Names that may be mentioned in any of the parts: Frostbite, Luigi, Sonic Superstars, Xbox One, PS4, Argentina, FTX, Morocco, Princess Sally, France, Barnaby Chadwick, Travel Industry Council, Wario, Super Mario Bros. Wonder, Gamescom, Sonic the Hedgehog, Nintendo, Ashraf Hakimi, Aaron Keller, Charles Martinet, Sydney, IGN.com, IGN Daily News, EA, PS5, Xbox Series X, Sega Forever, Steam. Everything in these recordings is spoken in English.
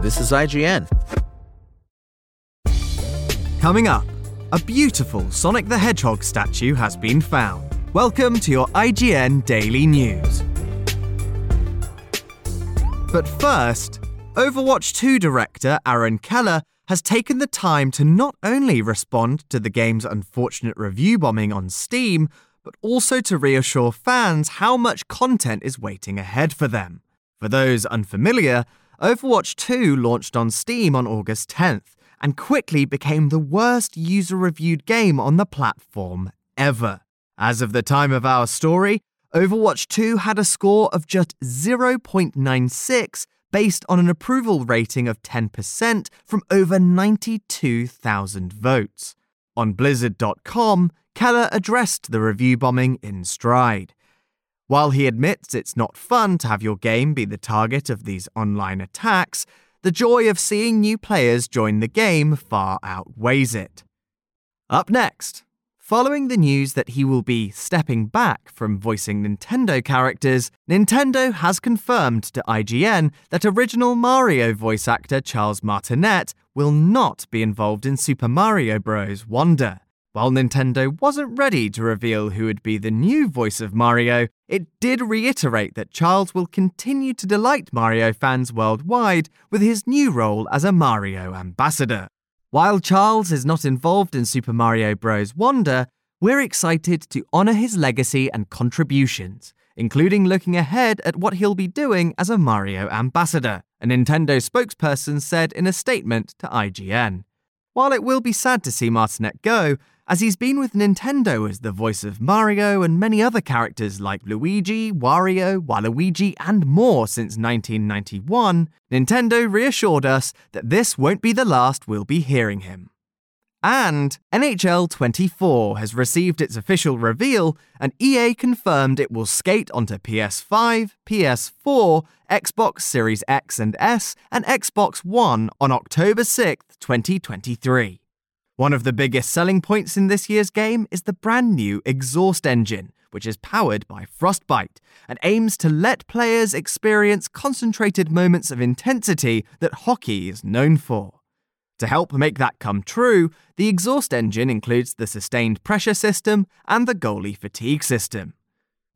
This is IGN. Coming up, a beautiful Sonic the Hedgehog statue has been found. Welcome to your IGN Daily News. But first, Overwatch 2 director Aaron Keller has taken the time to not only respond to the game's unfortunate review bombing on Steam, but also to reassure fans how much content is waiting ahead for them. For those unfamiliar, Overwatch 2 launched on Steam on August 10th and quickly became the worst user-reviewed game on the platform ever. As of the time of our story, Overwatch 2 had a score of just 0.96 based on an approval rating of 10% from over 92,000 votes. On Blizzard.com, Keller addressed the review bombing in stride. While he admits it's not fun to have your game be the target of these online attacks, the joy of seeing new players join the game far outweighs it. Up next, following the news that he will be stepping back from voicing Nintendo characters, Nintendo has confirmed to IGN that original Mario voice actor Charles Martinet will not be involved in Super Mario Bros. Wonder. While Nintendo wasn't ready to reveal who would be the new voice of Mario, it did reiterate that Charles will continue to delight Mario fans worldwide with his new role as a Mario ambassador. While Charles is not involved in Super Mario Bros. Wonder, we're excited to honour his legacy and contributions, including looking ahead at what he'll be doing as a Mario ambassador, a Nintendo spokesperson said in a statement to IGN. While it will be sad to see Martinet go, as he's been with Nintendo as the voice of Mario and many other characters like Luigi, Wario, Waluigi, and more since 1991, Nintendo reassured us that this won't be the last we'll be hearing him. And NHL 24 has received its official reveal, and EA confirmed it will skate onto PS5, PS4, Xbox Series X and S, and Xbox One on October 6, 2023. One of the biggest selling points in this year's game is the brand new exhaust engine, which is powered by Frostbite, and aims to let players experience concentrated moments of intensity that hockey is known for. To help make that come true, the exhaust engine includes the sustained pressure system and the goalie fatigue system.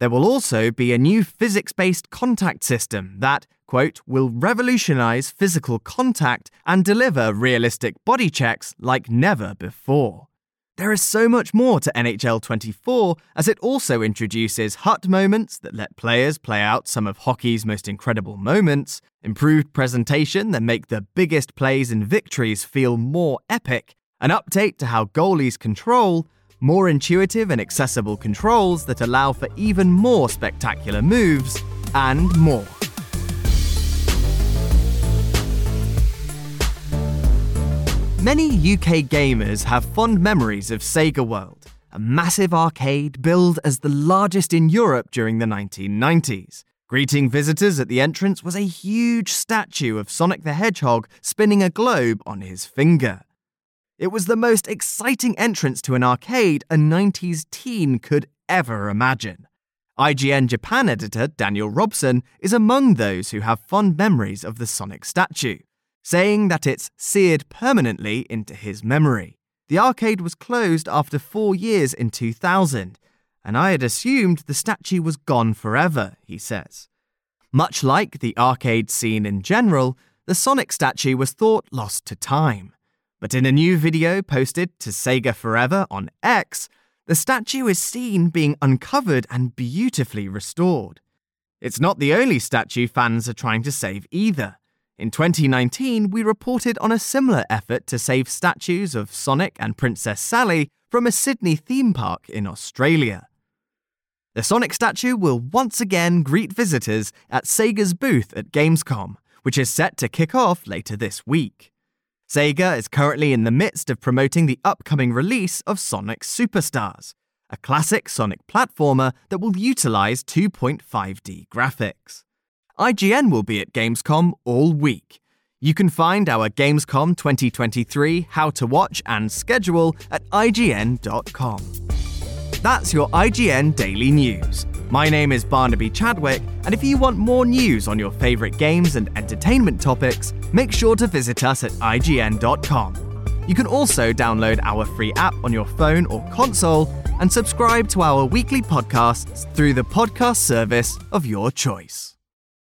There will also be a new physics-based contact system that, quote, will revolutionize physical contact and deliver realistic body checks like never before. There is so much more to NHL 24 as it also introduces HUT moments that let players play out some of hockey's most incredible moments, improved presentation that make the biggest plays and victories feel more epic, an update to how goalies control, more intuitive and accessible controls that allow for even more spectacular moves, and more. Many UK gamers have fond memories of Sega World, a massive arcade billed as the largest in Europe during the 1990s. Greeting visitors at the entrance was a huge statue of Sonic the Hedgehog spinning a globe on his finger. It was the most exciting entrance to an arcade a 90s teen could ever imagine. IGN Japan editor Daniel Robson is among those who have fond memories of the Sonic statue, saying that it's seared permanently into his memory. The arcade was closed after 4 years in 2000, and I had assumed the statue was gone forever, he says. Much like the arcade scene in general, the Sonic statue was thought lost to time. But in a new video posted to Sega Forever on X, the statue is seen being uncovered and beautifully restored. It's not the only statue fans are trying to save either. In 2019, we reported on a similar effort to save statues of Sonic and Princess Sally from a Sydney theme park in Australia. The Sonic statue will once again greet visitors at Sega's booth at Gamescom, which is set to kick off later this week. Sega is currently in the midst of promoting the upcoming release of Sonic Superstars, a classic Sonic platformer that will utilise 2.5D graphics. IGN will be at Gamescom all week. You can find our Gamescom 2023 How to Watch and Schedule at IGN.com. That's your IGN Daily News. My name is Barnaby Chadwick, and if you want more news on your favourite games and entertainment topics, make sure to visit us at IGN.com. You can also download our free app on your phone or console and subscribe to our weekly podcasts through the podcast service of your choice.